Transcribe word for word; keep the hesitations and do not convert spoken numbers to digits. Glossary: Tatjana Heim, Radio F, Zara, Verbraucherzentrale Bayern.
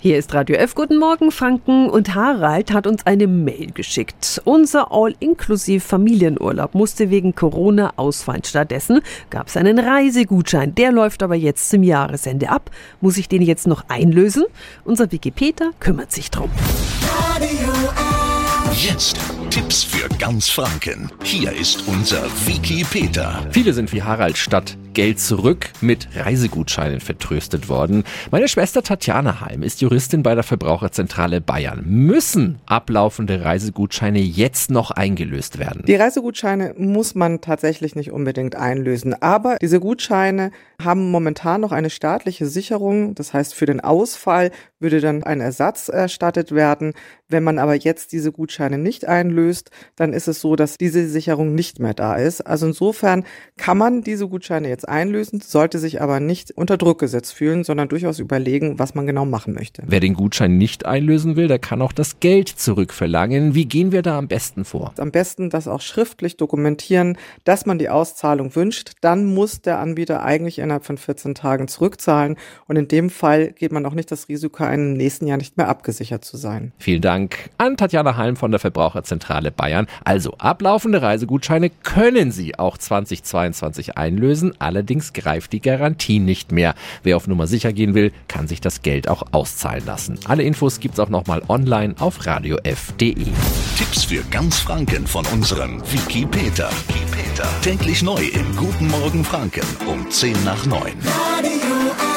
Hier ist Radio F. Guten Morgen, Franken. Und Harald hat uns eine Mail geschickt. Unser All-Inklusiv-Familienurlaub musste wegen Corona ausfallen. Stattdessen gab es einen Reisegutschein. Der läuft aber jetzt zum Jahresende ab. Muss ich den jetzt noch einlösen? Unser Wikipedia kümmert sich drum. Radio F. Jetzt Tipps für ganz Franken. Hier ist unser Wikipedia. Viele sind wie Harald statt Geld zurück mit Reisegutscheinen vertröstet worden. Meine Schwester Tatjana Heim ist Juristin bei der Verbraucherzentrale Bayern. Müssen ablaufende Reisegutscheine jetzt noch eingelöst werden? Die Reisegutscheine muss man tatsächlich nicht unbedingt einlösen. Aber diese Gutscheine haben momentan noch eine staatliche Sicherung. Das heißt, für den Ausfall würde dann ein Ersatz erstattet werden. Wenn man aber jetzt diese Gutscheine nicht einlöst, dann ist es so, dass diese Sicherung nicht mehr da ist. Also insofern kann man diese Gutscheine jetzt einlösen, sollte sich aber nicht unter Druck gesetzt fühlen, sondern durchaus überlegen, was man genau machen möchte. Wer den Gutschein nicht einlösen will, der kann auch das Geld zurückverlangen. Wie gehen wir da am besten vor? Am besten das auch schriftlich dokumentieren, dass man die Auszahlung wünscht. Dann muss der Anbieter eigentlich innerhalb von vierzehn Tagen zurückzahlen. Und in dem Fall geht man auch nicht das Risiko ein, im nächsten Jahr nicht mehr abgesichert zu sein. Vielen Dank an Tatjana Heim von der Verbraucherzentrale Bayern. Also ablaufende Reisegutscheine können Sie auch zweitausendzweiundzwanzig einlösen. Allerdings greift die Garantie nicht mehr. Wer auf Nummer sicher gehen will, kann sich das Geld auch auszahlen lassen. Alle Infos gibt's auch nochmal online auf radio f punkt d e. Tipps für ganz Franken von unserem Wikipedia. Täglich neu im Guten Morgen Franken um zehn nach neun. Radio